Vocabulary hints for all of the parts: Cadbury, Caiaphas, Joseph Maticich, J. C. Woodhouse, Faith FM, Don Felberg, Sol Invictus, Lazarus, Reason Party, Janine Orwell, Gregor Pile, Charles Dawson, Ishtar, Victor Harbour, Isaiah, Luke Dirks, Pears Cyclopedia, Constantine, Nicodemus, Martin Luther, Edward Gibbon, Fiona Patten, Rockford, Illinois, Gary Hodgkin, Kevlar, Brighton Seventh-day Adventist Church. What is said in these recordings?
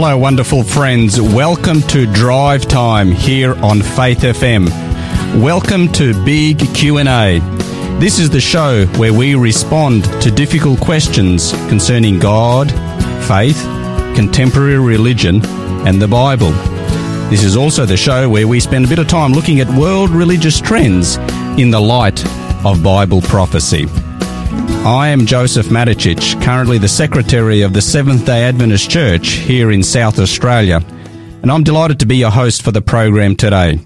Hello, wonderful friends. Welcome to Drive Time here on Faith FM. Welcome to Big Q&A. This is the show where we respond to difficult questions concerning God, faith, contemporary religion, and the Bible. This is also the show where we spend a bit of time looking at world religious trends in the light of Bible prophecy. I am Joseph Maticich, currently the Secretary of the Seventh-day Adventist Church here in South Australia, and I'm delighted to be your host for the program today.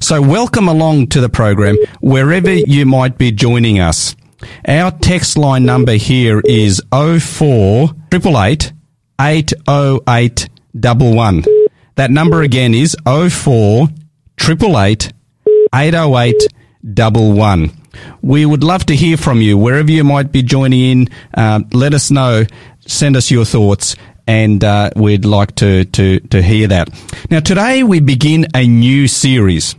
So welcome along to the program wherever you might be joining us. Our text line number here is 0488 80811. That number again is 0488 80811. We would love to hear from you wherever you might be joining in. Let us know, send us your thoughts, and we'd like to hear that. Now, today we begin a new series.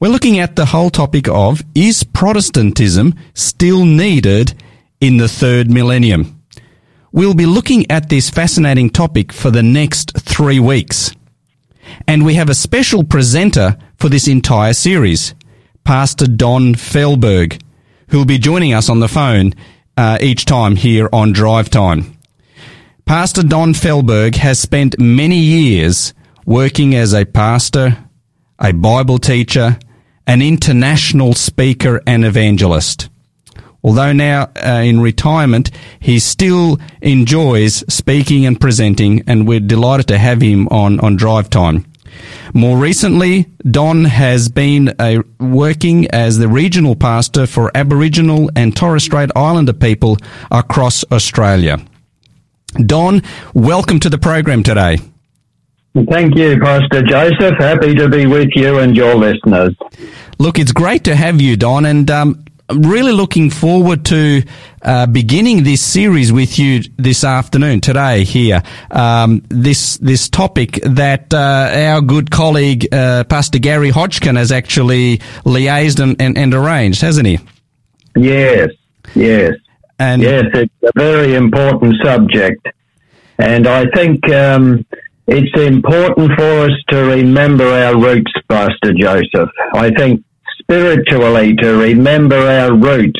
We're looking at the whole topic of, is Protestantism still needed in the third millennium? We'll be looking at this fascinating topic for the next 3 weeks. And we have a special presenter for this entire series, Pastor Don Felberg, who will be joining us on the phone each time here on Drive Time. Pastor Don Felberg has spent many years working as a pastor, a Bible teacher, an international speaker and evangelist. Although now in retirement, he still enjoys speaking and presenting, and we're delighted to have him on Drive Time. More recently, Don has been working as the regional pastor for Aboriginal and Torres Strait Islander people across Australia. Don, welcome to the program today. Thank you, Pastor Joseph. Happy to be with you and your listeners. Look, it's great to have you, Don, and I'm really looking forward to beginning this series with you this afternoon, today here. This topic that our good colleague Pastor Gary Hodgkin has actually liaised and arranged, hasn't he? Yes. And yes, it's a very important subject, and I think it's important for us to remember our roots, Pastor Joseph. I think spiritually to remember our roots,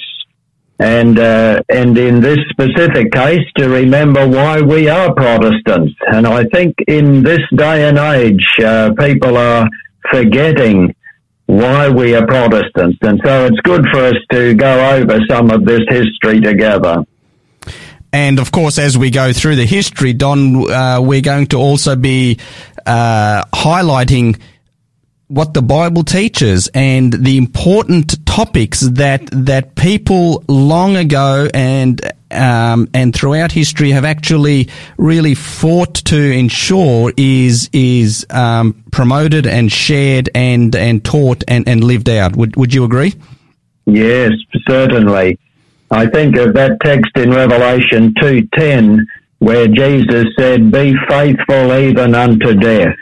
and in this specific case to remember why we are Protestants. And I think in this day and age people are forgetting why we are Protestants, and so it's good for us to go over some of this history together. And of course, as we go through the history, Don, we're going to also be highlighting what the Bible teaches and the important topics that people long ago and throughout history have actually really fought to ensure is promoted and shared and taught and lived out. Would you agree? Yes, certainly. I think of that text in Revelation 2:10 where Jesus said, "Be faithful even unto death."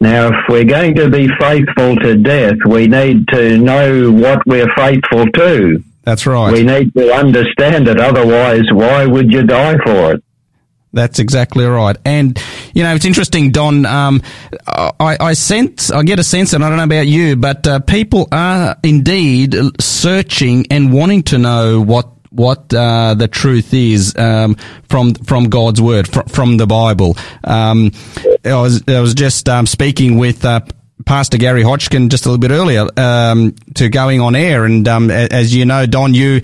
Now, if we're going to be faithful to death, we need to know what we're faithful to. That's right. We need to understand it. Otherwise, why would you die for it? That's exactly right. And, you know, it's interesting, Don, I get a sense, and I don't know about you, but people are indeed searching and wanting to know what the truth is from God's Word, from the Bible. I was just speaking with Pastor Gary Hodgkin just a little bit earlier to going on air, and as you know, Don, you've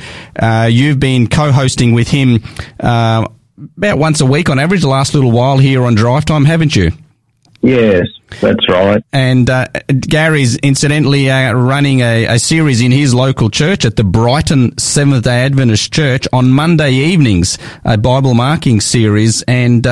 been co-hosting with him about once a week on average the last little while here on Drive Time, haven't you? Yes, that's right. And Gary's incidentally running a series in his local church at the Brighton Seventh-day Adventist Church on Monday evenings, a Bible marking series. And,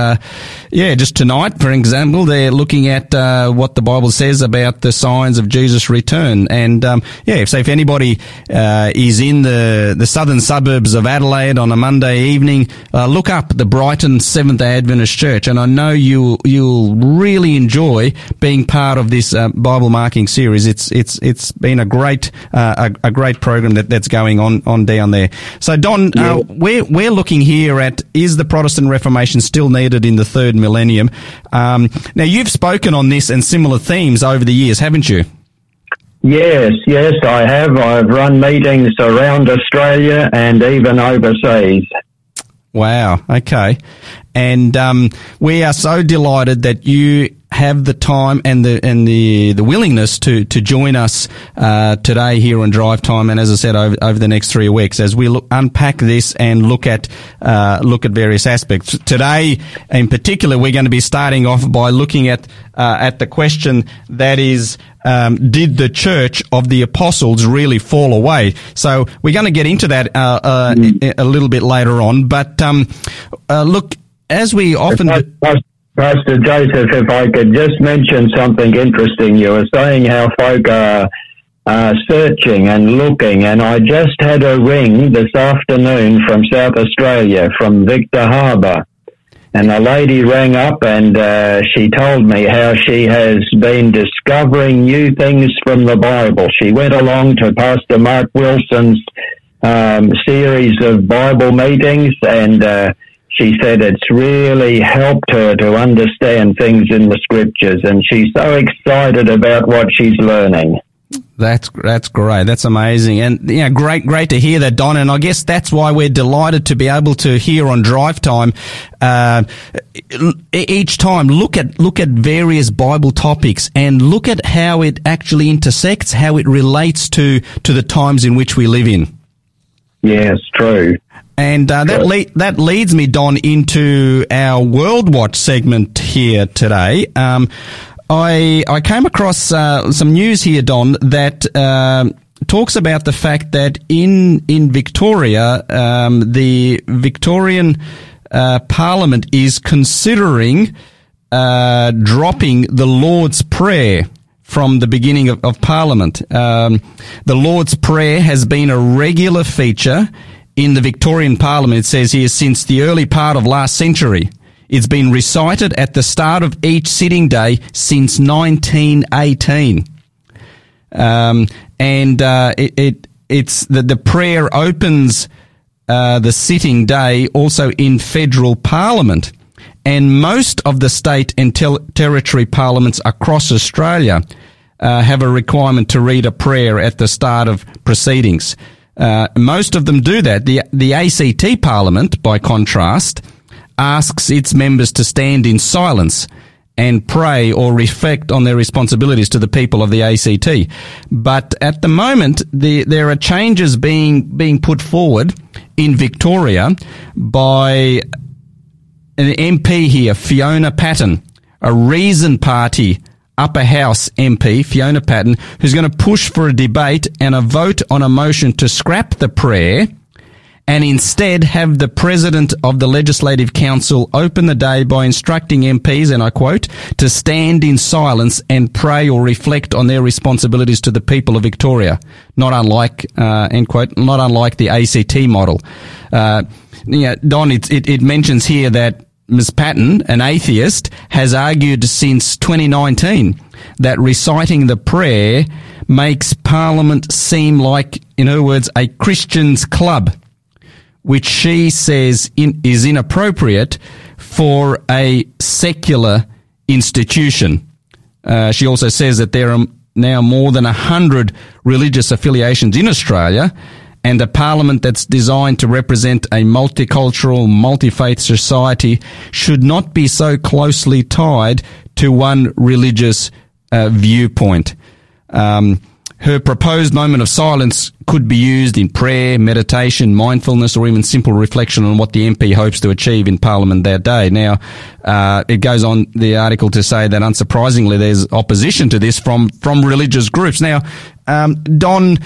just tonight, for example, they're looking at what the Bible says about the signs of Jesus' return. And, so if anybody is in the southern suburbs of Adelaide on a Monday evening, look up the Brighton Seventh-day Adventist Church. And I know you'll really enjoy being part of this Bible marking series. It's been a great program that's going on down there. So Don, yeah. We're looking here at, is the Protestant Reformation still needed in the third millennium? Now you've spoken on this and similar themes over the years, haven't you? Yes, I have. I've run meetings around Australia and even overseas. Wow, okay. And we are so delighted that you have the time and the willingness to join us today here on Drive Time, and as I said, over the next 3 weeks as we unpack this and look at various aspects. Today, in particular, we're going to be starting off by looking at the question that is, did the Church of the Apostles really fall away? So we're going to get into that a little bit later on, but look, as we often do. Pastor Joseph, if I could just mention something interesting. You were saying how folk are searching and looking, and I just had a ring this afternoon from South Australia, from Victor Harbour, and a lady rang up and she told me how she has been discovering new things from the Bible. She went along to Pastor Mark Wilson's series of Bible meetings, and she said it's really helped her to understand things in the Scriptures, and she's so excited about what she's learning. That's great. That's amazing. And, you know, great to hear that, Don. And I guess that's why we're delighted to be able to hear on Drive Time, each time look at various Bible topics and look at how it actually intersects, how it relates to the times in which we live in. Yes, true. And that leads me, Don, into our World Watch segment here today. I came across some news here, Don, that talks about the fact that in Victoria, the Victorian Parliament is considering dropping the Lord's Prayer from the beginning of Parliament. The Lord's Prayer has been a regular feature in the Victorian Parliament, it says here, since the early part of last century. It's been recited at the start of each sitting day since 1918. It's the prayer opens the sitting day also in federal parliament and most of the state and territory parliaments across Australia have a requirement to read a prayer at the start of proceedings. Most of them do that. The ACT Parliament, by contrast, asks its members to stand in silence and pray or reflect on their responsibilities to the people of the ACT. But at the moment, there are changes being put forward in Victoria by an MP here, Fiona Patten, a Reason Party Upper House MP, Fiona Patten, who's going to push for a debate and a vote on a motion to scrap the prayer and instead have the President of the Legislative Council open the day by instructing MPs, and I quote, to stand in silence and pray or reflect on their responsibilities to the people of Victoria, not unlike the ACT model. Don, it mentions here that Ms. Patten, an atheist, has argued since 2019 that reciting the prayer makes Parliament seem like, in her words, a Christian's club, which she says is inappropriate for a secular institution. She also says that there are now more than 100 religious affiliations in Australia, and a parliament that's designed to represent a multicultural, multi-faith society should not be so closely tied to one religious viewpoint. Her proposed moment of silence could be used in prayer, meditation, mindfulness, or even simple reflection on what the MP hopes to achieve in Parliament that day. Now, it goes on the article to say that, unsurprisingly, there's opposition to this from religious groups. Now, Don,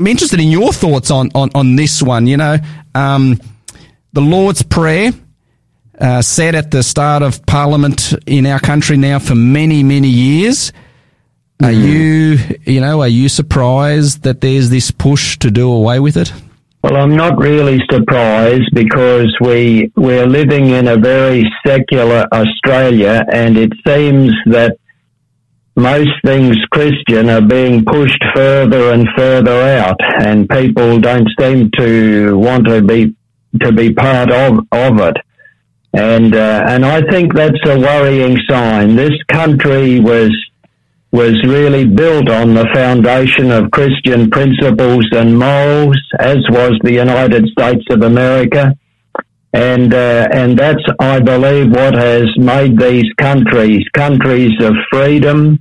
I'm interested in your thoughts on this one. You know, the Lord's Prayer said at the start of Parliament in our country now for many, many years. Mm-hmm. Are you surprised that there's this push to do away with it? Well, I'm not really surprised because we're living in a very secular Australia, and it seems that most things Christian are being pushed further and further out, and people don't seem to want to be part of it. And I think that's a worrying sign. This country was really built on the foundation of Christian principles and morals, as was the United States of America. And that's, I believe, what has made these countries of freedom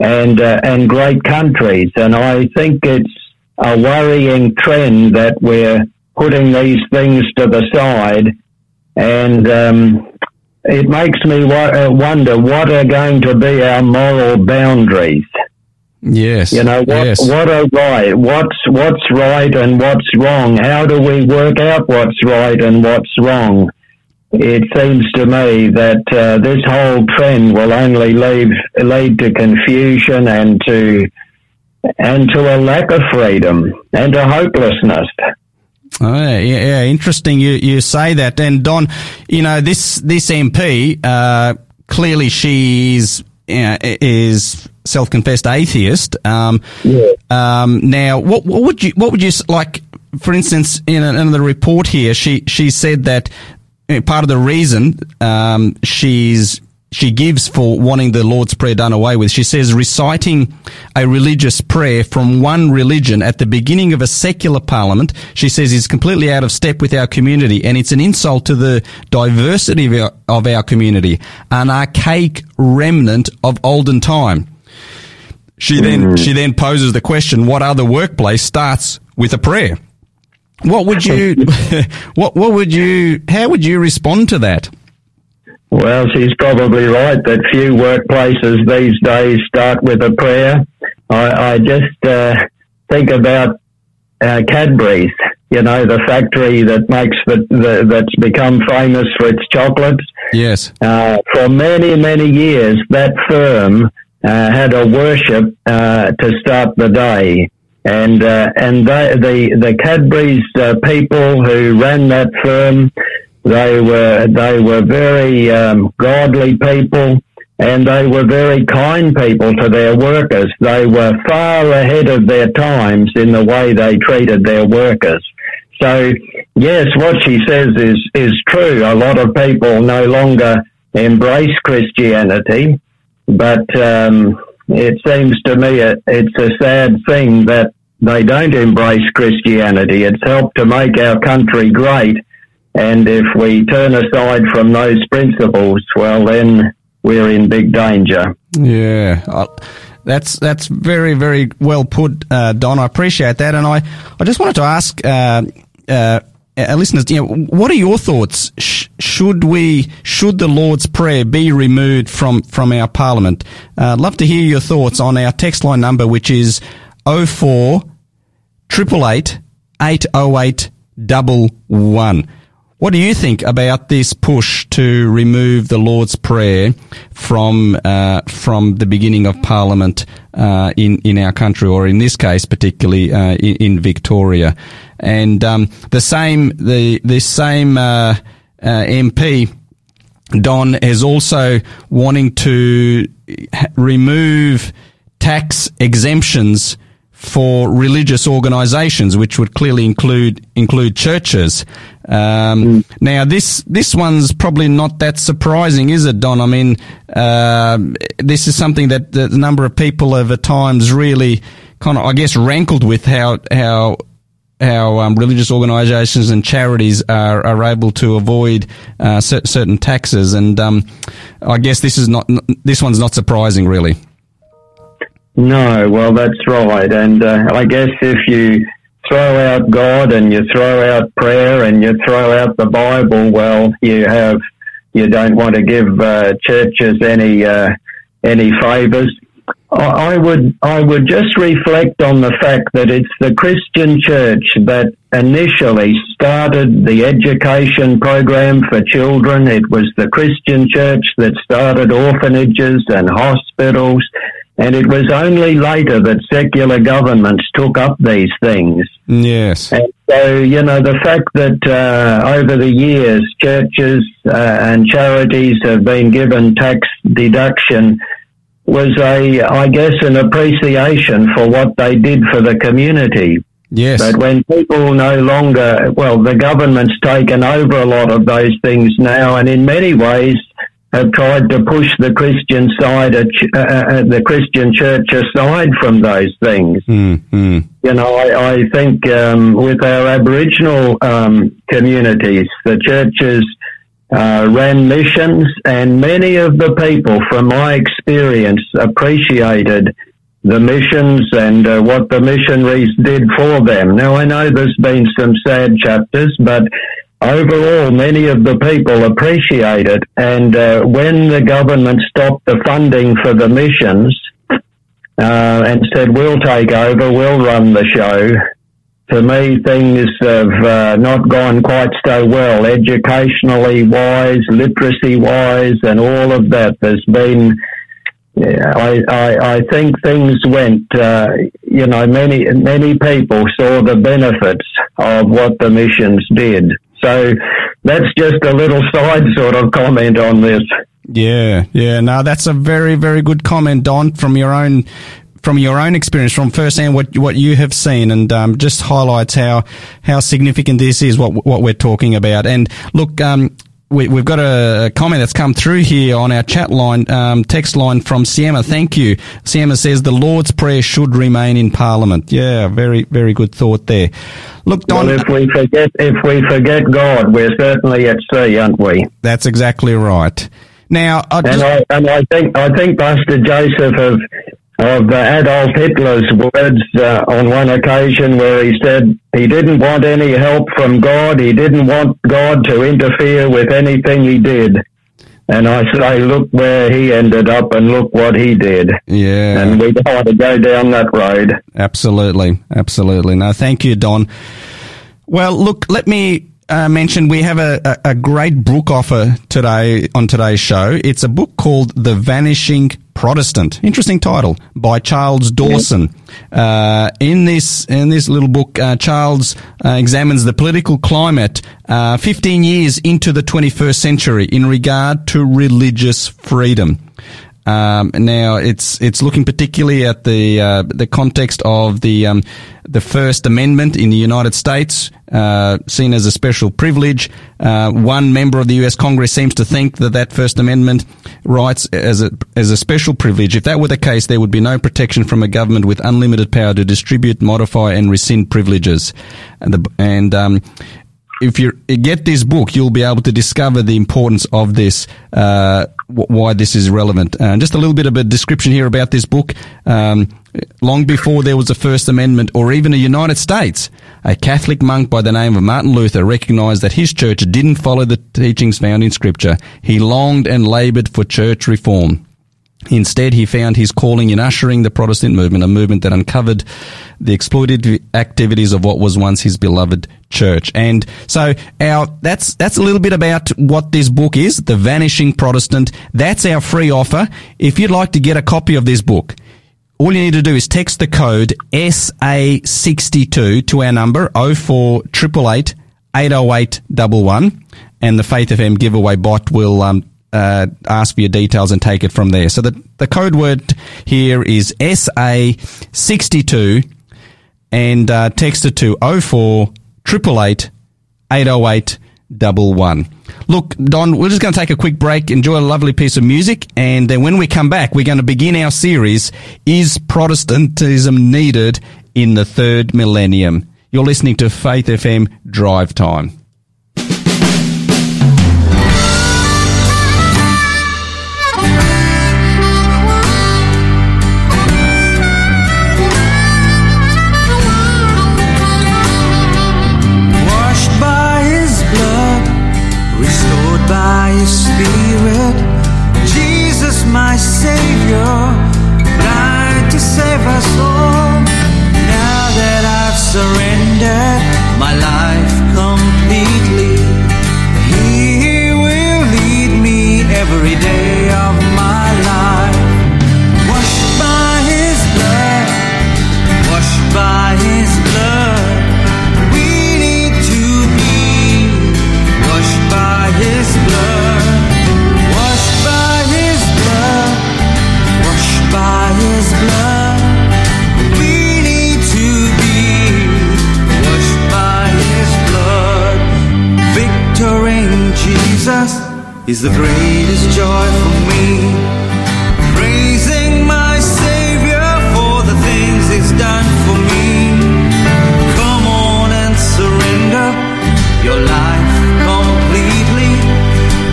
and great countries. And I think it's a worrying trend that we're putting these things to the side. And it makes me wonder what are going to be our moral boundaries. Yes, you know what are right, what's right and what's wrong. How do we work out what's right and what's wrong? It seems to me that this whole trend will only lead to confusion and to a lack of freedom and to hopelessness. Oh, yeah, interesting. You say that, and Don, you know this MP clearly is self-confessed atheist. Now, what would you like? For instance, in the report here, she said that part of the reason she gives for wanting the Lord's Prayer done away with, she says, reciting a religious prayer from one religion at the beginning of a secular parliament, she says, is completely out of step with our community, and it's an insult to the diversity of our community, an archaic remnant of olden time. She then poses the question, what other workplace starts with a prayer? How would you respond to that? Well, she's probably right that few workplaces these days start with a prayer. I just think about Cadbury's, you know, the factory that makes that's become famous for its chocolates. Yes. For many, many years, that firm had a worship to start the day, and the Cadbury's people who ran that firm. They were very godly people, and they were very kind people to their workers. They were far ahead of their times in the way they treated their workers. So, yes, what she says is true. A lot of people no longer embrace Christianity, but it seems to me it's a sad thing that they don't embrace Christianity. It's helped to make our country great. And if we turn aside from those principles, well, then we're in big danger. Yeah, that's very, very well put, Don. I appreciate that. And I just wanted to ask our listeners, you know, what are your thoughts? Should the Lord's Prayer be removed from our Parliament? I'd love to hear your thoughts on our text line number, which is 04 888 808 11. What do you think about this push to remove the Lord's Prayer from the beginning of Parliament in our country, or in this case, particularly in Victoria? And the same MP, Don, is also wanting to remove tax exemptions for religious organisations, which would clearly include churches. Now, this one's probably not that surprising, is it, Don? I mean, this is something that the number of people over times really kind of, I guess, rankled with how religious organisations and charities are able to avoid certain taxes, and I guess this one's not surprising, really. No, well, that's right. And I guess if you throw out God and you throw out prayer and you throw out the Bible, well, you don't want to give churches any favors. I would just reflect on the fact that it's the Christian church that initially started the education program for children. It was the Christian church that started orphanages and hospitals. And it was only later that secular governments took up these things. Yes. And so, you know, the fact that over the years churches and charities have been given tax deduction was an appreciation for what they did for the community. Yes. But when people no longer, the government's taken over a lot of those things now, and in many ways have tried to push the Christian side, the Christian church aside from those things. Mm-hmm. You know, I think with our Aboriginal communities, the churches ran missions, and many of the people, from my experience, appreciated the missions and what the missionaries did for them. Now, I know there's been some sad chapters, but overall, many of the people appreciate it. And when the government stopped the funding for the missions and said, we'll take over, we'll run the show, to me, things have not gone quite so well, educationally-wise, literacy-wise, and all of that. There's been... Yeah, I think things went, many people saw the benefits of what the missions did. So that's just a little side sort of comment on this. Yeah. No, that's a very, very good comment, Don, from your own experience, from firsthand what you have seen, and just highlights how significant this is, what we're talking about. And look, we've got a comment that's come through here on our chat line, text line from Siema. Thank you. Siema says the Lord's Prayer should remain in Parliament. Yeah, very, very good thought there. Look, Don, if we forget God, we're certainly at sea, aren't we? That's exactly right. Now, I think Pastor Joseph of Adolf Hitler's words on one occasion, where he said he didn't want any help from God, he didn't want God to interfere with anything he did. And I say, look where he ended up and look what he did. Yeah. And we don't want to go down that road. Absolutely. No, thank you, Don. Well, look, let me... mentioned we have a great book offer today on today's show. It's a book called The Vanishing Protestant. Interesting title, by Charles Dawson. In this little book, Charles examines the political climate 15 years into the 21st century in regard to religious freedom. Now it's looking particularly at the context of the First Amendment in the United States, seen as a special privilege. One member of the U.S. Congress seems to think that First Amendment rights as a special privilege. If that were the case, there would be no protection from a government with unlimited power to distribute, modify, and rescind privileges. If you get this book, you'll be able to discover the importance of this, why this is relevant. And just a little bit of a description here about this book. Long before there was a First Amendment or even a United States, a Catholic monk by the name of Martin Luther recognized that his church didn't follow the teachings found in Scripture. He longed and labored for church reform. Instead, he found his calling in ushering the Protestant movement, a movement that uncovered the exploitative activities of what was once his beloved church. And so that's a little bit about what this book is, The Vanishing Protestant. That's our free offer. If you'd like to get a copy of this book, all you need to do is text the code SA62 to our number 04888 80811, and the Faith FM giveaway bot will ask for your details and take it from there. So the code word here is SA62, and text it to 04888 80811. Look, Don, we're just going to take a quick break, enjoy a lovely piece of music, and then when we come back, we're going to begin our series, Is Protestantism Needed in the Third Millennium? You're listening to Faith FM Drive Time. Spirit, Jesus, my Savior, died to save us all. Now that I've surrendered my life completely, He will lead me every day of my life. Washed by His blood, washed by His blood, we need to be washed by His blood. By His blood, washed Jesus is the greatest joy for me. Praising my Savior for the things He's done for me. Come on and surrender your life completely.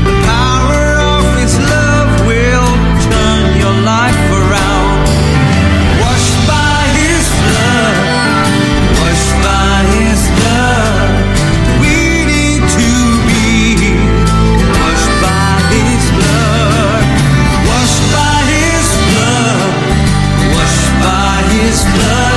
The power of His love will turn your life around. Washed by His blood, washed by His blood. We need to be washed by His blood, washed by His blood, washed by His blood.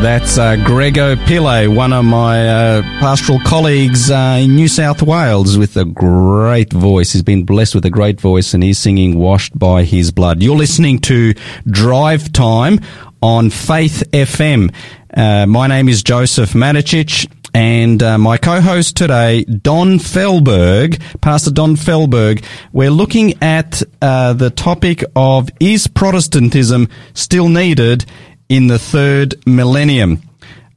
That's Gregor Pile, one of my pastoral colleagues in New South Wales with a great voice. He's been blessed with a great voice and he's singing Washed by His Blood. You're listening to Drive Time on Faith FM. My name is Joseph Maticich and my co-host today, Don Felberg, Pastor Don Felberg. We're looking at the topic of, is Protestantism still needed in the third millennium?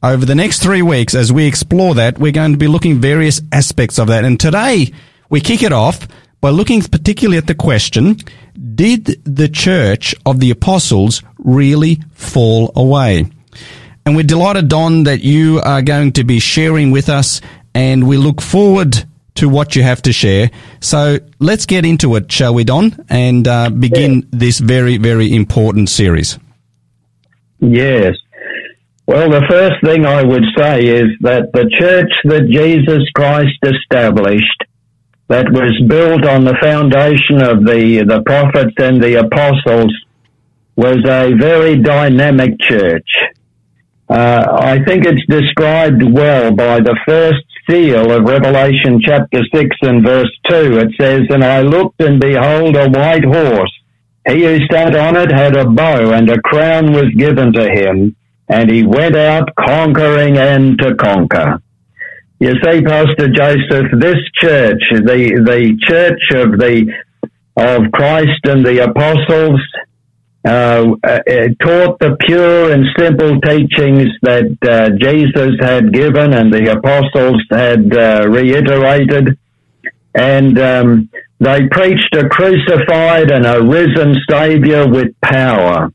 Over the next 3 weeks, as we explore that, we're going to be looking various aspects of that. And today, we kick it off by looking particularly at the question, did the Church of the Apostles really fall away? And we're delighted, Don, that you are going to be sharing with us, and we look forward to what you have to share. So let's get into it, shall we, Don, and begin this very, very important series. Yes. Well, the first thing I would say is that the church that Jesus Christ established, that was built on the foundation of the prophets and the apostles, was a very dynamic church. I think it's described well by the first seal of Revelation chapter 6 and verse 2. It says, "And I looked, and behold, a white horse. He who sat on it had a bow, and a crown was given to him, and he went out conquering and to conquer." You see, Pastor Joseph, this church, the church of Christ and the apostles, taught the pure and simple teachings that Jesus had given and the apostles had reiterated, and they preached a crucified and a risen Saviour with power.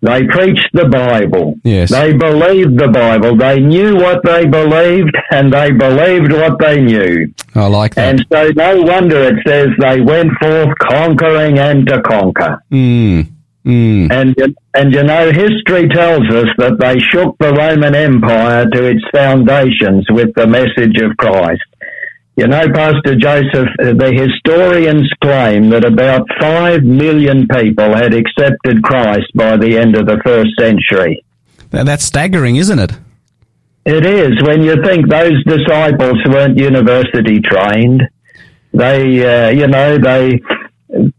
They preached the Bible. Yes. They believed the Bible. They knew what they believed, and they believed what they knew. I like that. And so no wonder it says they went forth conquering and to conquer. Mm. Mm. And you know, history tells us that they shook the Roman Empire to its foundations with the message of Christ. You know, Pastor Joseph, the historians claim that about 5 million people had accepted Christ by the end of the first century. Now, that's staggering, isn't it? It is, when you think those disciples weren't university trained. They, you know, they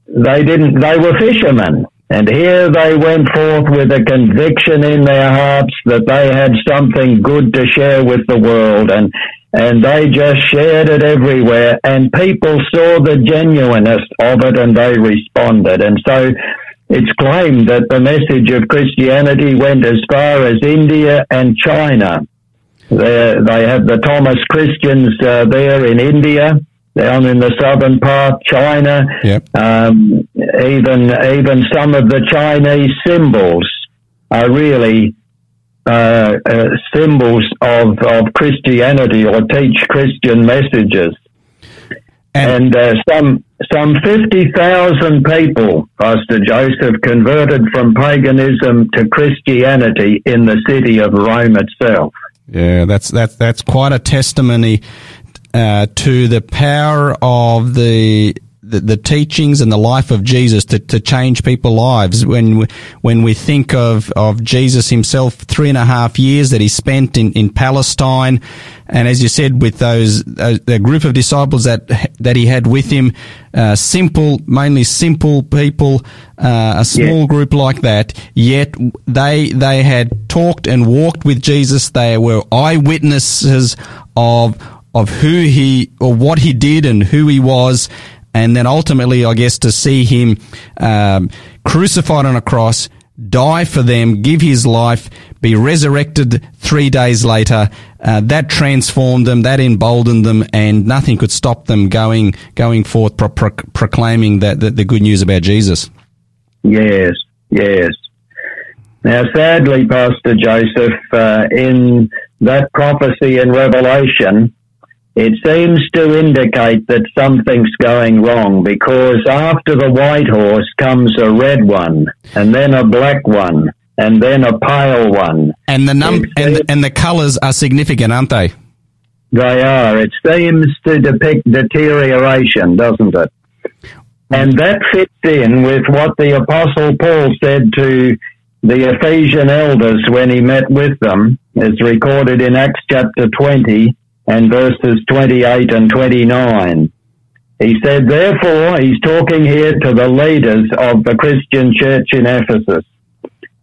were fishermen. And here they went forth with a conviction in their hearts that they had something good to share with the world, and they just shared it everywhere, and people saw the genuineness of it, and they responded. And so it's claimed that the message of Christianity went as far as India and China. They have the Thomas Christians there in India, down in the southern part, China, yep. Even some of the Chinese symbols are really symbols of Christianity, or teach Christian messages. And some 50,000 people, Pastor Joseph, converted from paganism to Christianity in the city of Rome itself. Yeah, that's quite a testimony to the power of the teachings and the life of Jesus to change people's lives. When we think of Jesus himself, 3.5 years that he spent in Palestine, and as you said, with those the group of disciples that he had with him, mainly simple people, a small group like that, yet they had talked and walked with Jesus. They were eyewitnesses of who he, or what he did and who he was. And then ultimately, I guess, to see him crucified on a cross, die for them, give his life, be resurrected 3 days later, that transformed them, that emboldened them, and nothing could stop them going forth proclaiming the good news about Jesus. Yes, yes. Now, sadly, Pastor Joseph, in that prophecy in Revelation, it seems to indicate that something's going wrong, because after the white horse comes a red one, and then a black one, and then a pale one. And the colours are significant, aren't they? They are. It seems to depict deterioration, doesn't it? And that fits in with what the Apostle Paul said to the Ephesian elders when he met with them. It's recorded in Acts chapter 20. And verses 28 and 29. He said, therefore, he's talking here to the leaders of the Christian church in Ephesus.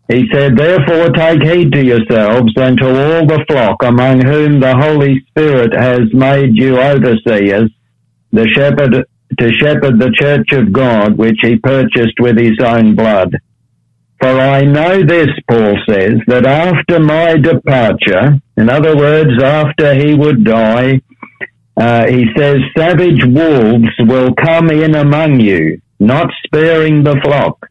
He said, therefore, take heed to yourselves and to all the flock among whom the Holy Spirit has made you overseers, to shepherd the church of God, which he purchased with his own blood. For I know this, Paul says, that after my departure, in other words, after he would die, he says, savage wolves will come in among you, not sparing the flock.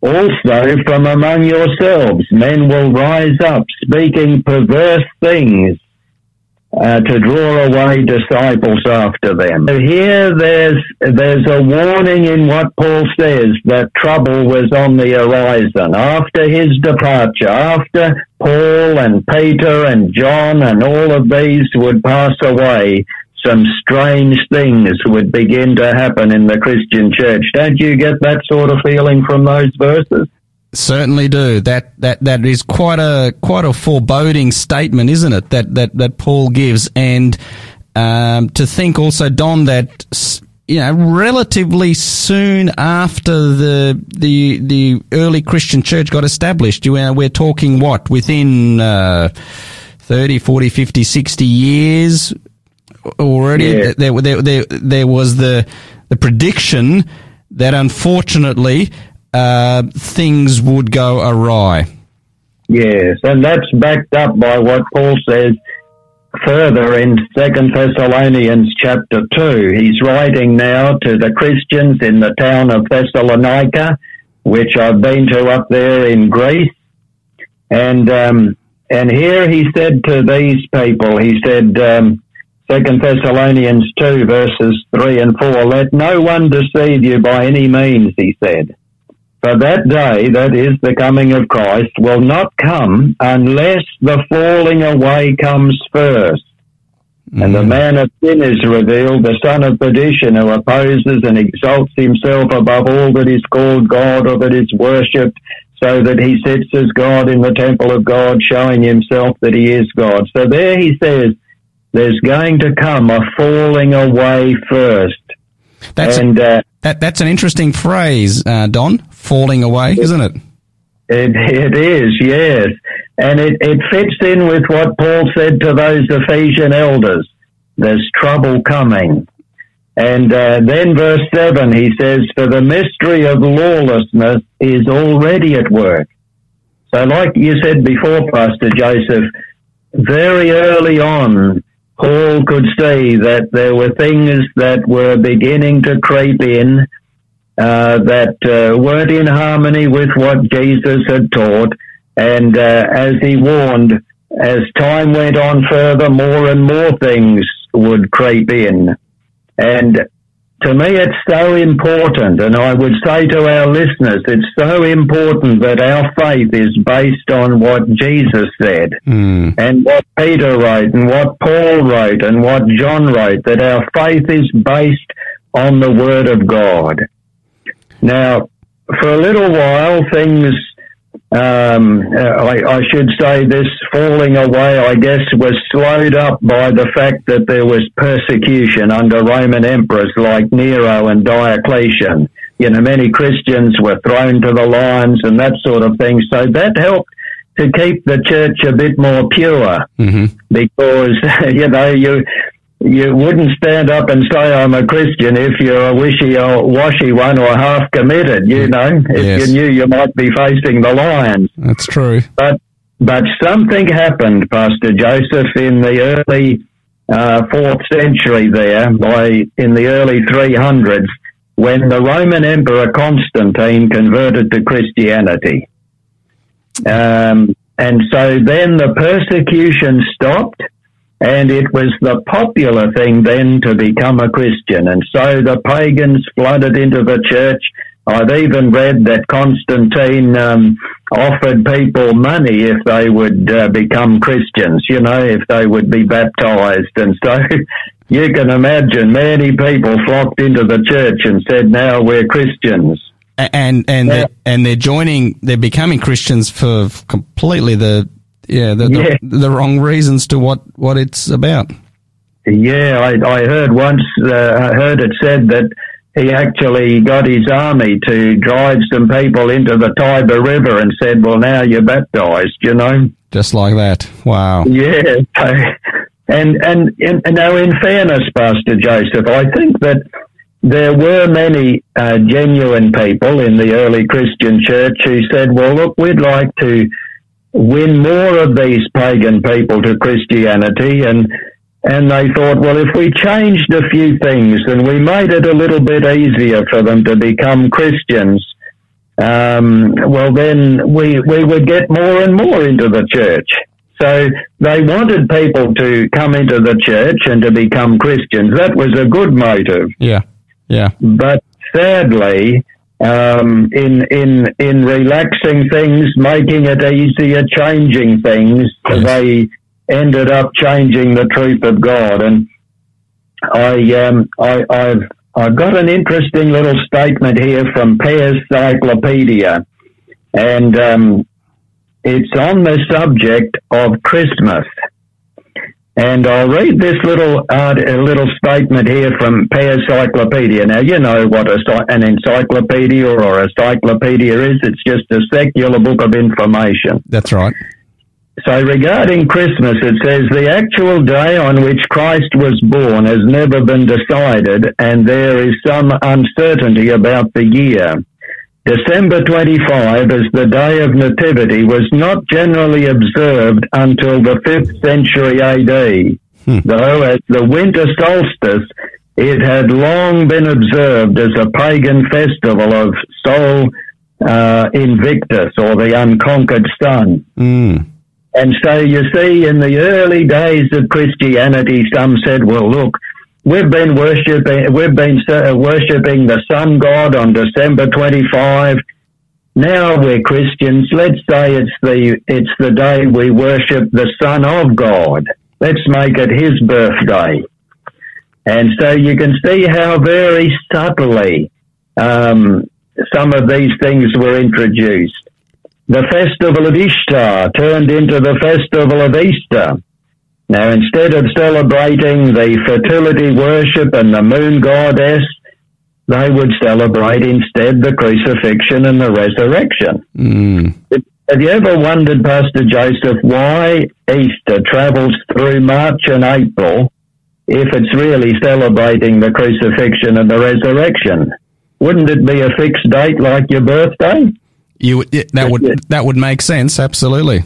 Also from among yourselves men will rise up, speaking perverse things, to draw away disciples after them. So here there's a warning in what Paul says, that trouble was on the horizon. After his departure, after Paul and Peter and John and all of these would pass away, some strange things would begin to happen in the Christian church. Don't you get that sort of feeling from those verses? Certainly do. That is quite a foreboding statement, isn't it? That Paul gives, and to think also, Don, that relatively soon after the early Christian church got established, we're talking what, within 30, 40, 50, 60 years already. Yeah. There was the prediction that unfortunately, things would go awry. Yes, and that's backed up by what Paul says further in 2 Thessalonians chapter 2. He's writing now to the Christians in the town of Thessalonica, which I've been to up there in Greece. And here he said to these people, he said, 2 Thessalonians 2 verses 3 and 4, let no one deceive you by any means, he said. For that day, that is the coming of Christ, will not come unless the falling away comes first. Mm. And the man of sin is revealed, the son of perdition, who opposes and exalts himself above all that is called God or that is worshipped, so that he sits as God in the temple of God, showing himself that he is God. So there he says, there's going to come a falling away first. That's an interesting phrase, Don. falling away, isn't it? It is, yes. And it fits in with what Paul said to those Ephesian elders. There's trouble coming. And then verse 7, he says, for the mystery of lawlessness is already at work. So like you said before, Pastor Joseph, very early on, Paul could say that there were things that were beginning to creep in that weren't in harmony with what Jesus had taught. And as he warned, as time went on further, more and more things would creep in. And to me, it's so important, and I would say to our listeners, it's so important that our faith is based on what Jesus said and what Peter wrote and what Paul wrote and what John wrote, that our faith is based on the Word of God. Now, for a little while, things, I should say this falling away, I guess, was slowed up by the fact that there was persecution under Roman emperors like Nero and Diocletian. You know, many Christians were thrown to the lions and that sort of thing. So that helped to keep the church a bit more pure because, you know, you wouldn't stand up and say, I'm a Christian, if you're a wishy-washy one or half committed, you know, if you knew you might be facing the lions. That's true. But something happened, Pastor Joseph, in the early 4th century there, in the early 300s, when the Roman Emperor Constantine converted to Christianity. And so then the persecution stopped. And it was the popular thing then to become a Christian. And so the pagans flooded into the church. I've even read that Constantine offered people money if they would become Christians, you know, if they would be baptized. And so you can imagine many people flocked into the church and said, now we're Christians. They're becoming Christians for completely the wrong reasons to what it's about. Yeah, I heard once, I heard it said that he actually got his army to drive some people into the Tiber River and said, well, now you're baptized, you know. Just like that. Wow. Yeah. And now, in fairness, Pastor Joseph, I think that there were many genuine people in the early Christian church who said, well, look, we'd like to win more of these pagan people to Christianity, and they thought, well, if we changed a few things and we made it a little bit easier for them to become Christians, well, then we would get more and more into the church. So they wanted people to come into the church and to become Christians. That was a good motive. Yeah. But sadly, in relaxing things, making it easier, changing things, they ended up changing the truth of God. And I've got an interesting little statement here from Pears Cyclopedia, and it's on the subject of Christmas. And I'll read this little statement here from Pears Cyclopedia. Now, you know what an encyclopedia or a cyclopedia is. It's just a secular book of information. That's right. So regarding Christmas, it says, the actual day on which Christ was born has never been decided, and there is some uncertainty about the year. December 25, as the day of nativity, was not generally observed until the 5th century AD, though as the winter solstice, it had long been observed as a pagan festival of Sol Invictus, or the unconquered sun. And so you see, in the early days of Christianity, some said, well, look, We've been worshipping the sun god on December 25. Now we're Christians. Let's say it's the day we worship the Son of God. Let's make it his birthday. And so you can see how very subtly some of these things were introduced. The festival of Ishtar turned into the festival of Easter. Now, instead of celebrating the fertility worship and the moon goddess, they would celebrate instead the crucifixion and the resurrection. Mm. Have you ever wondered, Pastor Joseph, why Easter travels through March and April if it's really celebrating the crucifixion and the resurrection? Wouldn't it be a fixed date like your birthday? That would make sense, absolutely.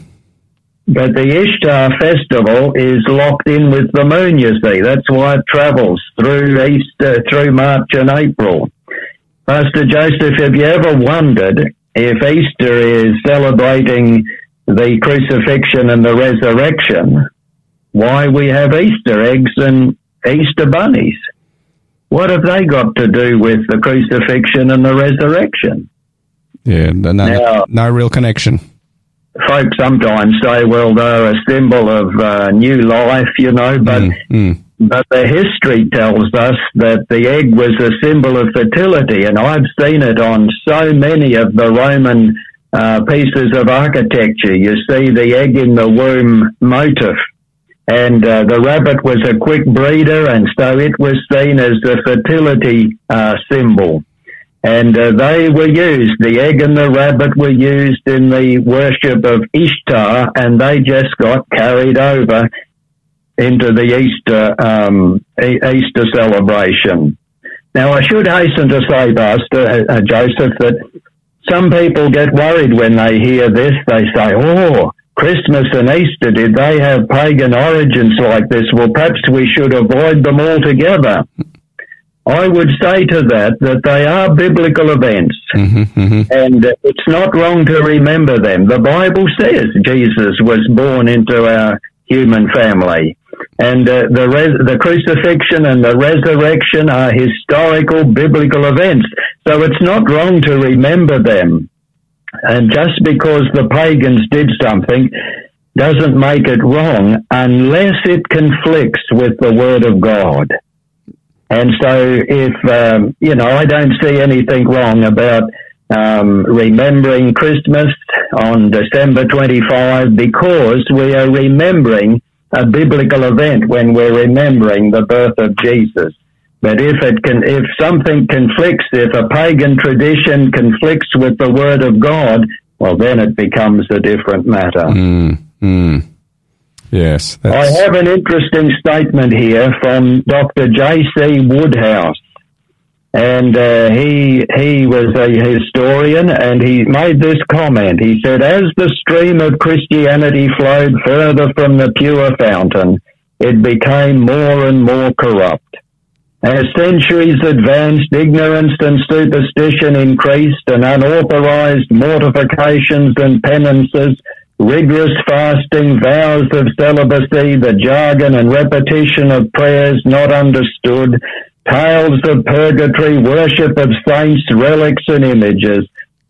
But the Ishtar festival is locked in with the moon, you see. That's why it travels through Easter, through March and April. Pastor Joseph, have you ever wondered if Easter is celebrating the crucifixion and the resurrection, why we have Easter eggs and Easter bunnies? What have they got to do with the crucifixion and the resurrection? Yeah, no real connection. Folks sometimes say, well, they're a symbol of new life, you know, but the history tells us that the egg was a symbol of fertility, and I've seen it on so many of the Roman pieces of architecture. You see the egg in the womb motif, and the rabbit was a quick breeder, and so it was seen as a fertility symbol. And they were used, the egg and the rabbit were used in the worship of Ishtar, and they just got carried over into the Easter celebration. Now, I should hasten to say, Pastor Joseph, that some people get worried when they hear this. They say, oh, Christmas and Easter, did they have pagan origins like this? Well, perhaps we should avoid them altogether. I would say to that they are biblical events, and it's not wrong to remember them. The Bible says Jesus was born into our human family, and the crucifixion and the resurrection are historical biblical events, so it's not wrong to remember them. And just because the pagans did something doesn't make it wrong unless it conflicts with the Word of God. And so if, I don't see anything wrong about remembering Christmas on December 25 because we are remembering a biblical event when we're remembering the birth of Jesus. But if something conflicts, if a pagan tradition conflicts with the Word of God, well, then it becomes a different matter. Yes. I have an interesting statement here from Dr. J. C. Woodhouse, and he was a historian, and he made this comment. He said, as the stream of Christianity flowed further from the pure fountain, it became more and more corrupt. As centuries advanced, ignorance and superstition increased, and unauthorized mortifications and penances, rigorous fasting, vows of celibacy, the jargon and repetition of prayers not understood, tales of purgatory, worship of saints, relics and images,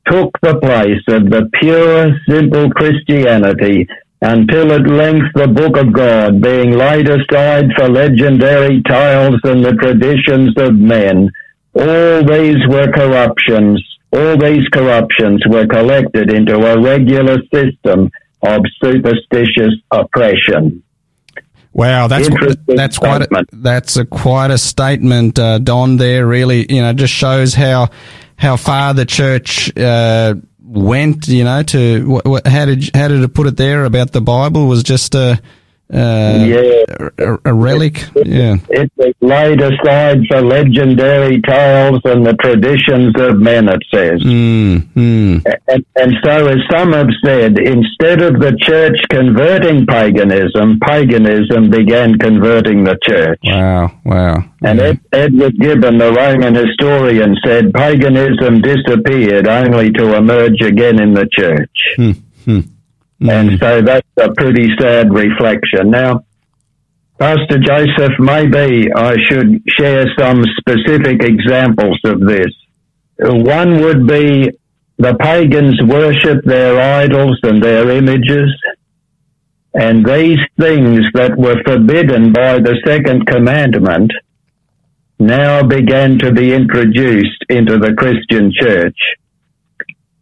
took the place of the pure, simple Christianity until at length the Book of God, being laid aside for legendary tales and the traditions of men, all these corruptions were collected into a regular system of superstitious oppression. Wow, that's quite a statement, Don. There really, just shows how far the church went. How did it put it there about the Bible was just a relic. It was laid aside for legendary tales and the traditions of men, it says. And so, as some have said, instead of the church converting paganism began converting the church. Wow. And Edward Gibbon, the Roman historian, said paganism disappeared only to emerge again in the church. And so that's a pretty sad reflection. Now, Pastor Joseph, maybe I should share some specific examples of this. One would be the pagans worship their idols and their images, and these things that were forbidden by the second commandment now began to be introduced into the Christian church.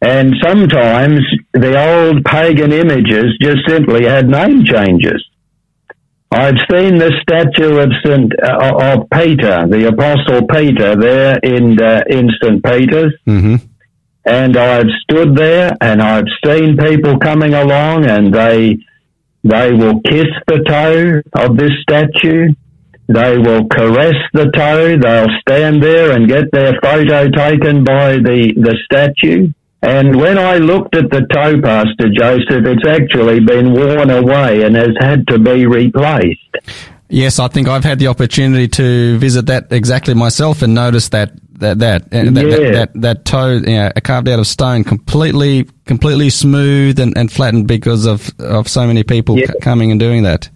And sometimes the old pagan images just simply had name changes. I've seen the statue of Peter, the Apostle Peter, there in St. Peter's. Mm-hmm. And I've stood there and I've seen people coming along and they will kiss the toe of this statue. They will caress the toe. They'll stand there and get their photo taken by the statue. And when I looked at the toe, Pastor Joseph, it's actually been worn away and has had to be replaced. Yes, I think I've had the opportunity to visit that exactly myself and notice that toe, you know, carved out of stone, completely smooth and flattened because of so many people coming and doing that.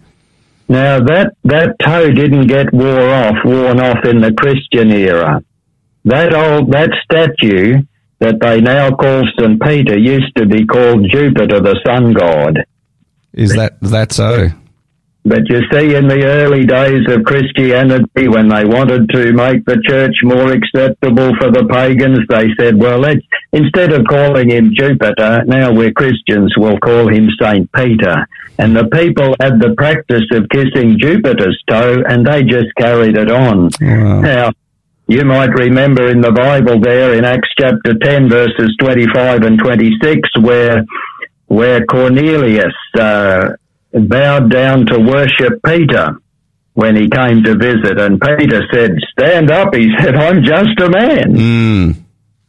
Now that toe didn't get worn off in the Christian era. That statue that they now call St. Peter used to be called Jupiter, the sun god. Is that so? But you see, in the early days of Christianity, when they wanted to make the church more acceptable for the pagans, they said, well, instead of calling him Jupiter, now we're Christians, we'll call him St. Peter. And the people had the practice of kissing Jupiter's toe, and they just carried it on. Wow. Now, you might remember in the Bible there in Acts chapter 10, verses 25 and 26, where Cornelius bowed down to worship Peter when he came to visit. And Peter said, stand up. He said, I'm just a man. Mm.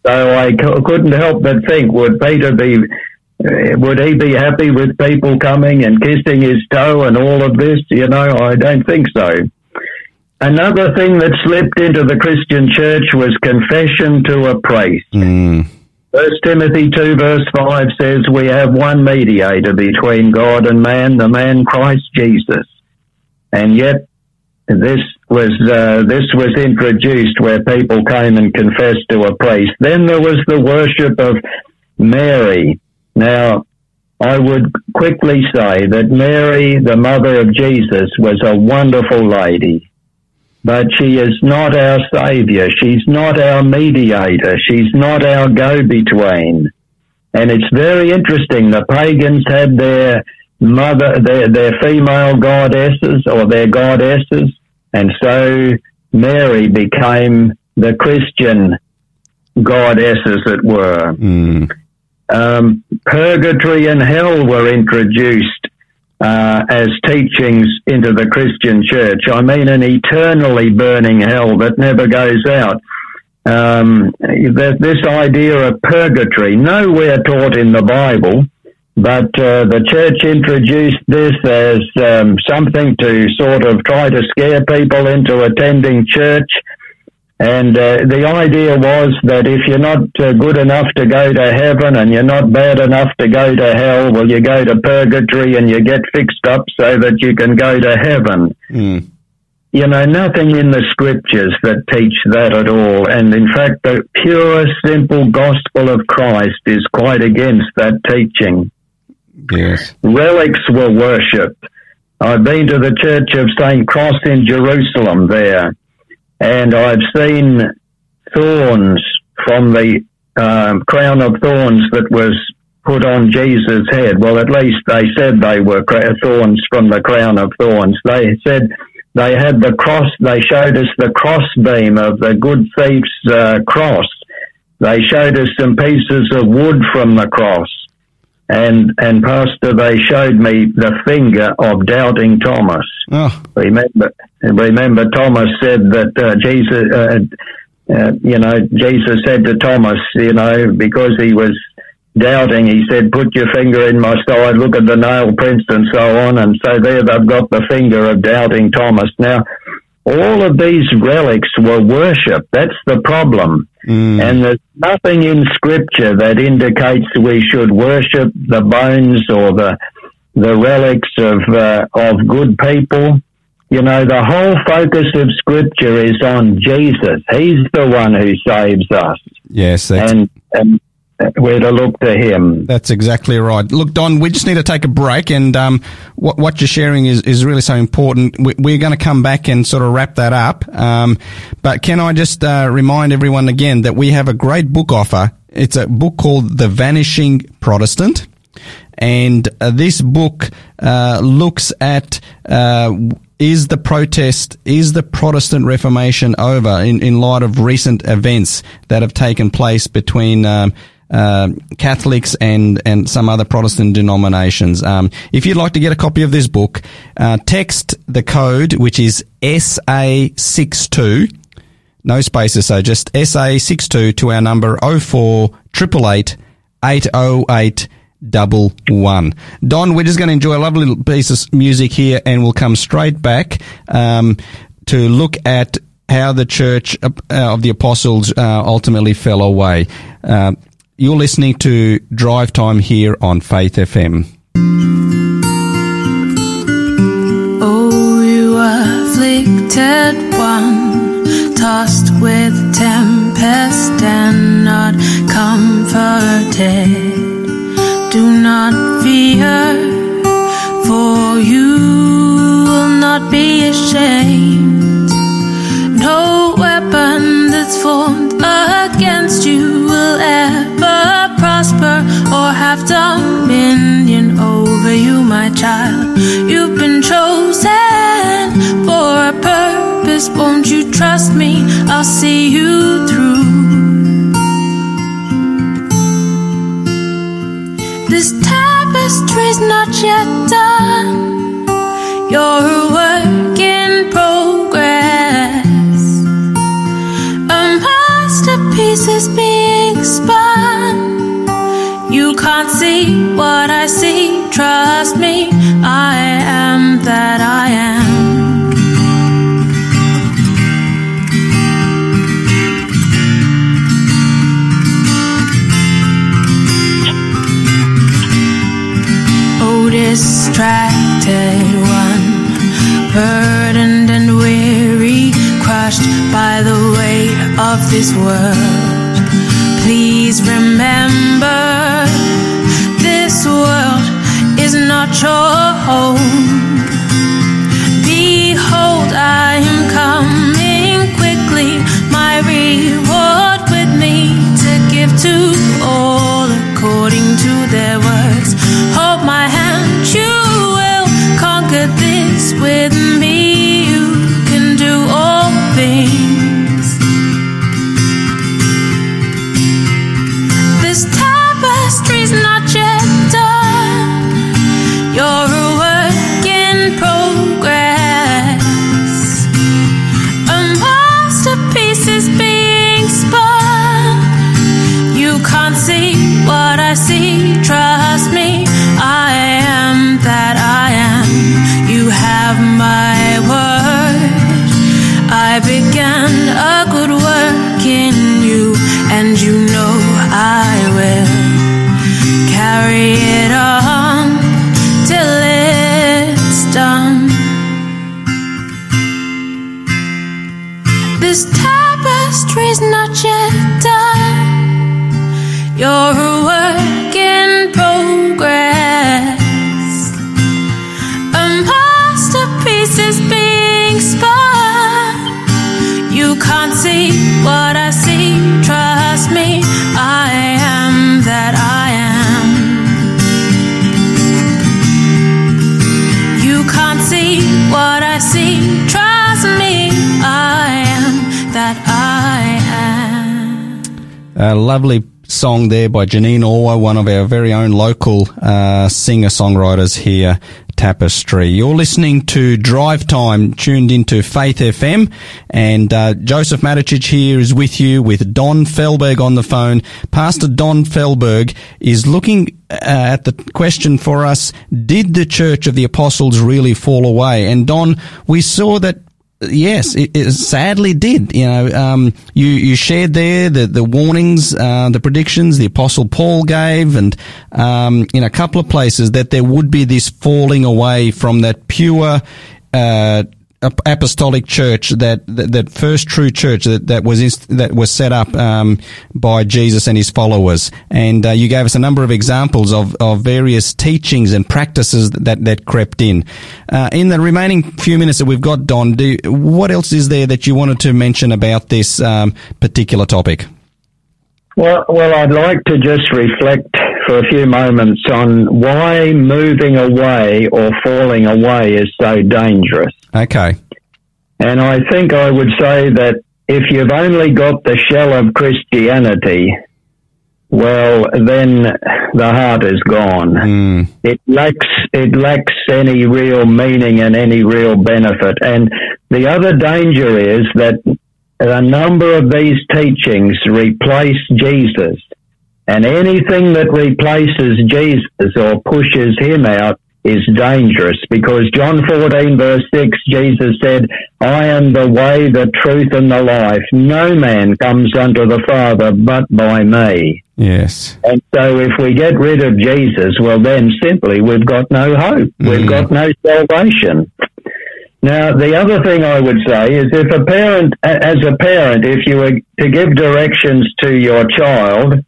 So I couldn't help but think, would he be happy with people coming and kissing his toe and all of this? You know, I don't think so. Another thing that slipped into the Christian church was confession to a priest. Mm. 1 Timothy 2 verse 5 says, we have one mediator between God and man, the man Christ Jesus. And yet this was introduced where people came and confessed to a priest. Then there was the worship of Mary. Now, I would quickly say that Mary, the mother of Jesus, was a wonderful lady. But she is not our saviour. She's not our mediator. She's not our go-between. And it's very interesting. The pagans had their mother, their female goddesses or their goddesses. And so Mary became the Christian goddess, as it were. Mm. Purgatory and hell were introduced as teachings into the Christian church. I mean, an eternally burning hell that never goes out. This idea of purgatory, nowhere taught in the Bible, but the church introduced this as something to sort of try to scare people into attending church. And the idea was that if you're not good enough to go to heaven and you're not bad enough to go to hell, well, you go to purgatory and you get fixed up so that you can go to heaven. Mm. You know, nothing in the scriptures that teach that at all. And in fact, the pure, simple gospel of Christ is quite against that teaching. Yes. Relics were worshipped. I've been to the Church of St. Cross in Jerusalem there. And I've seen thorns from the crown of thorns that was put on Jesus' head. Well, at least they said they were thorns from the crown of thorns. They said they had the cross. They showed us the crossbeam of the good thief's cross. They showed us some pieces of wood from the cross. And Pastor, they showed me the finger of doubting Thomas. Oh. Remember, Thomas said that Jesus, Jesus said to Thomas, you know, because he was doubting, he said, "Put your finger in my side, look at the nail prints," and so on. And so there, they've got the finger of doubting Thomas. Now, all of these relics were worshipped. That's the problem. Mm. And there's nothing in Scripture that indicates we should worship the bones or the relics of good people. You know, the whole focus of Scripture is on Jesus. He's the one who saves us. Yes. And we're to look to him. That's exactly right. Look, Don, we just need to take a break, and what you're sharing is really so important. We're going to come back and sort of wrap that up. But can I just remind everyone again that we have a great book offer. It's a book called The Vanishing Protestant. And this book looks at is the Protestant Reformation over in light of recent events that have taken place between Catholics and some other Protestant denominations. If you'd like to get a copy of this book, text the code, which is SA62, no spaces, so just SA62 to our number 0488 808 11. Don, we're just going to enjoy a lovely little piece of music here, and we'll come straight back to look at how the Church of the Apostles ultimately fell away. You're listening to Drive Time here on Faith FM. Oh, you afflicted one, tossed with tempest and not comforted, do not fear, for you will not be ashamed. No weapon that's formed against you will ever prosper or have dominion over you, my child. You've been chosen for a purpose. Won't you trust me? I'll see you through. This tapestry's not yet done. You're a work in progress. Pieces being spun. You can't see what I see. Trust me, I am that I am. Oh, distracted one, burdened and weary, crushed by the weight of this world. Please remember, this world is not your home. Behold, I am coming quickly, my reward with me to give to all according to their works. Hold my hand, you will conquer this with me. You can do all things. Trust me, I am that I am. You have my word. I began a good work in you, and you know I will carry it on till it's done. This tapestry's not yet done. You're a work in progress. A masterpiece is being spun. You can't see what I see. Trust me, I am that I am. You can't see what I see. Trust me, I am that I am. Lovely song there by Janine Orwell, one of our very own local singer-songwriters here, Tapestry. You're listening to Drive Time, tuned into Faith FM, and Joseph Maticich here is with you with Don Felberg on the phone. Pastor Don Felberg is looking at the question for us, did the Church of the Apostles really fall away? And Don, we saw that yes, it sadly did. You know, you shared there the warnings, the predictions the Apostle Paul gave, and in a couple of places that there would be this falling away from that pure apostolic church, that first true church that was set up by Jesus and his followers. And you gave us a number of examples of various teachings and practices that crept in. In the remaining few minutes that we've got, Don, what else is there that you wanted to mention about this particular topic? Well, I'd like to just reflect for a few moments on why moving away or falling away is so dangerous. Okay. And I think I would say that if you've only got the shell of Christianity, well, then the heart is gone. Mm. It lacks any real meaning and any real benefit. And the other danger is that a number of these teachings replace Jesus. And anything that replaces Jesus or pushes him out is dangerous, because John 14 verse 6, Jesus said, I am the way, the truth, and the life. No man comes unto the Father but by me. Yes. And so if we get rid of Jesus, well then simply we've got no hope. Mm. We've got no salvation. Now, the other thing I would say is as a parent, if you were to give directions to your child,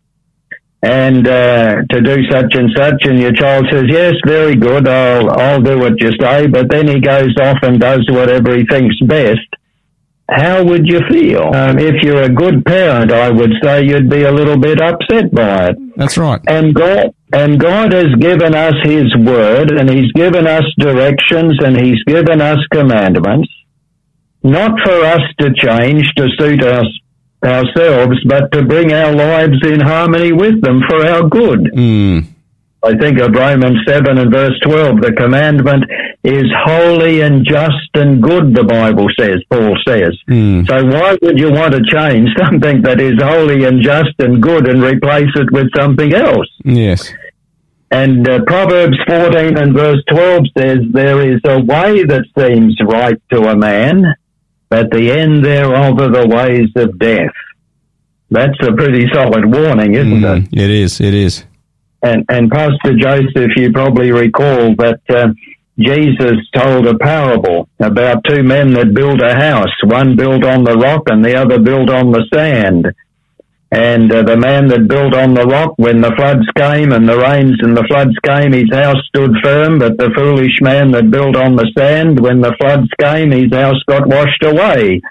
and to do such and such, and your child says, yes, very good, I'll do what you say, but then he goes off and does whatever he thinks best, how would you feel? If you're a good parent, I would say you'd be a little bit upset by it. That's right. And God has given us his word, and he's given us directions, and he's given us commandments, not for us to change to suit ourselves, but to bring our lives in harmony with them for our good. Mm. I think of Romans 7 and verse 12, the commandment is holy and just and good, the Bible says, Paul says. Mm. So why would you want to change something that is holy and just and good and replace it with something else? Yes. And Proverbs 14 and verse 12 says, there is a way that seems right to a man, at the end thereof are the ways of death. That's a pretty solid warning, isn't it? It is, it is. And Pastor Joseph, you probably recall that Jesus told a parable about two men that built a house. One built on the rock and the other built on the sand. And the man that built on the rock, when the floods came and the rains and the floods came, his house stood firm. But the foolish man that built on the sand, when the floods came, his house got washed away.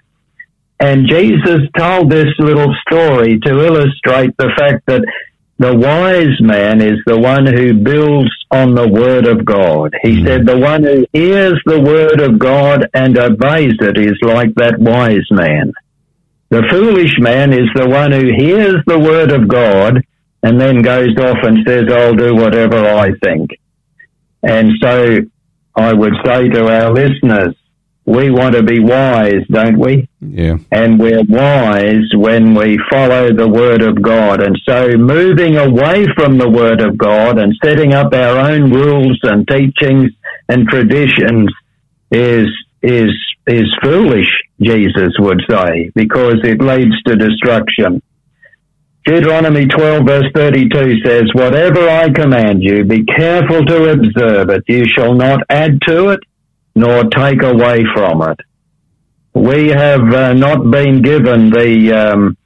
And Jesus told this little story to illustrate the fact that the wise man is the one who builds on the word of God. He said, the one who hears the word of God and obeys it is like that wise man. The foolish man is the one who hears the word of God and then goes off and says, I'll do whatever I think. And so I would say to our listeners, we want to be wise, don't we? Yeah. And we're wise when we follow the word of God. And so moving away from the word of God and setting up our own rules and teachings and traditions is foolish, Jesus would say, because it leads to destruction. Deuteronomy 12 verse 32 says, whatever I command you, be careful to observe it. You shall not add to it, nor take away from it. We have not been given the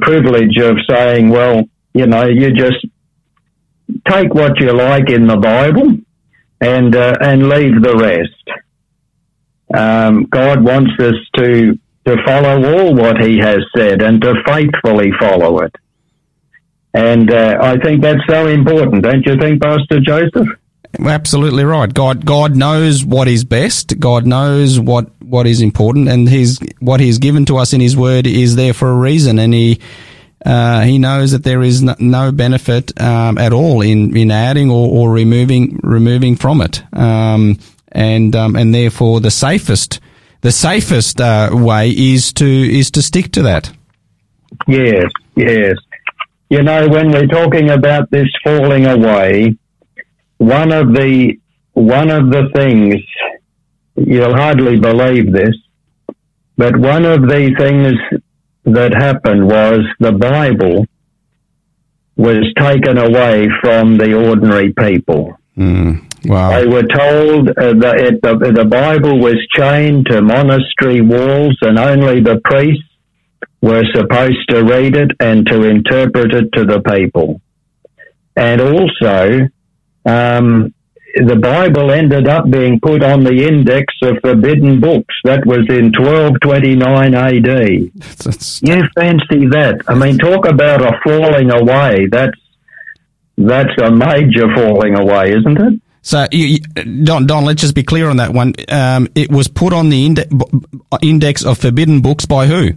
privilege of saying, well, you know, you just take what you like in the Bible and leave the rest. God wants us to follow all what he has said and to faithfully follow it. And I think that's so important, don't you think, Pastor Joseph? Absolutely right. God knows what is best. God knows what is important, and what he's given to us in his word is there for a reason, and he knows that there is no benefit at all in adding or removing from it. And therefore the safest way is to stick to that. Yes, yes. You know, when we're talking about this falling away, one of the things, you'll hardly believe this, but one of the things that happened was the Bible was taken away from the ordinary people. Mm. Wow. They were told that the Bible was chained to monastery walls, and only the priests were supposed to read it and to interpret it to the people. And also, the Bible ended up being put on the index of forbidden books. That was in 1229 AD. You fancy that. I mean, talk about a falling away. That's That's a major falling away, isn't it? So, Don, let's just be clear on that one. It was put on the index of forbidden books by who?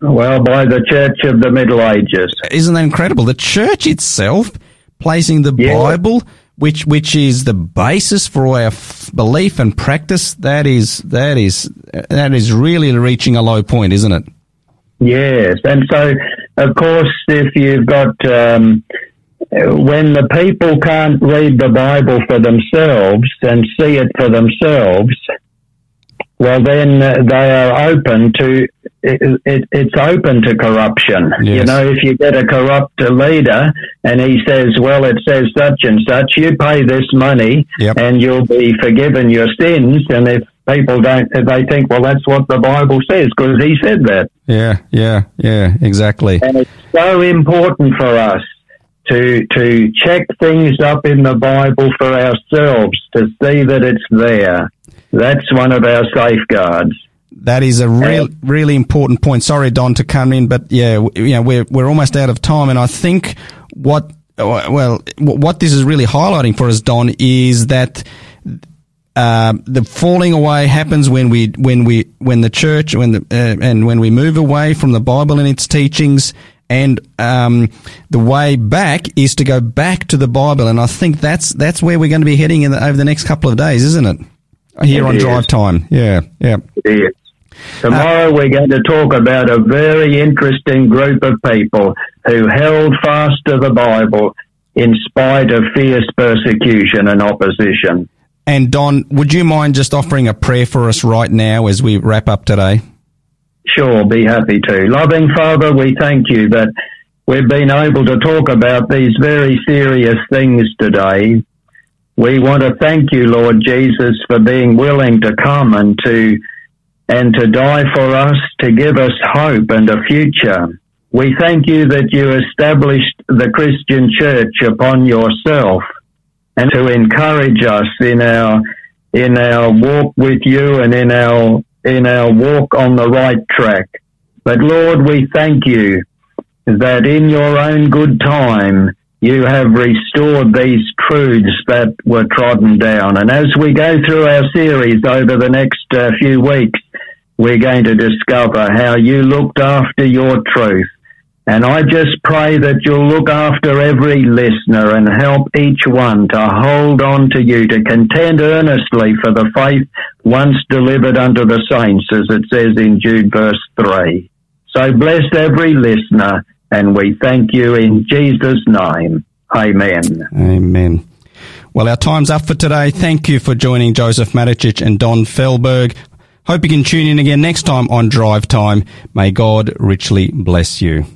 Well, by the Church of the Middle Ages. Isn't that incredible? The Church itself placing the Bible, which is the basis for our belief and practice. That is really reaching a low point, isn't it? Yes, and so of course, if you've got when the people can't read the Bible for themselves and see it for themselves, well, then they are open to it's open to corruption. Yes. You know, if you get a corrupt leader and he says, well, it says such and such, you pay this money and you'll be forgiven your sins. And if people don't, they think, well, that's what the Bible says because he said that. Yeah, exactly. And it's so important for us to check things up in the Bible for ourselves to see that it's there. That's one of our safeguards. That is a really important point. Sorry, Don, to come in, but we're almost out of time, and I think what this is really highlighting for us, Don, is that the falling away happens when the church and when we move away from the Bible and its teachings. And the way back is to go back to the Bible, and I think that's where we're going to be heading over the next couple of days, isn't it? Here it on is. Drive Time. Yeah. It is. Tomorrow we're going to talk about a very interesting group of people who held fast to the Bible in spite of fierce persecution and opposition. And Don, would you mind just offering a prayer for us right now as we wrap up today? Sure, be happy to. Loving Father, we thank you that we've been able to talk about these very serious things today. We want to thank you, Lord Jesus, for being willing to come and to die for us, to give us hope and a future. We thank you that you established the Christian Church upon yourself and to encourage us in our walk with you and in our walk on the right track. But Lord, we thank you that in your own good time, you have restored these truths that were trodden down. And as we go through our series over the next few weeks, we're going to discover how you looked after your truth. And I just pray that you'll look after every listener and help each one to hold on to you, to contend earnestly for the faith once delivered unto the saints, as it says in Jude verse 3. So bless every listener, and we thank you in Jesus' name. Amen. Amen. Well, our time's up for today. Thank you for joining Joseph Maticich and Don Felberg. Hope you can tune in again next time on Drive Time. May God richly bless you.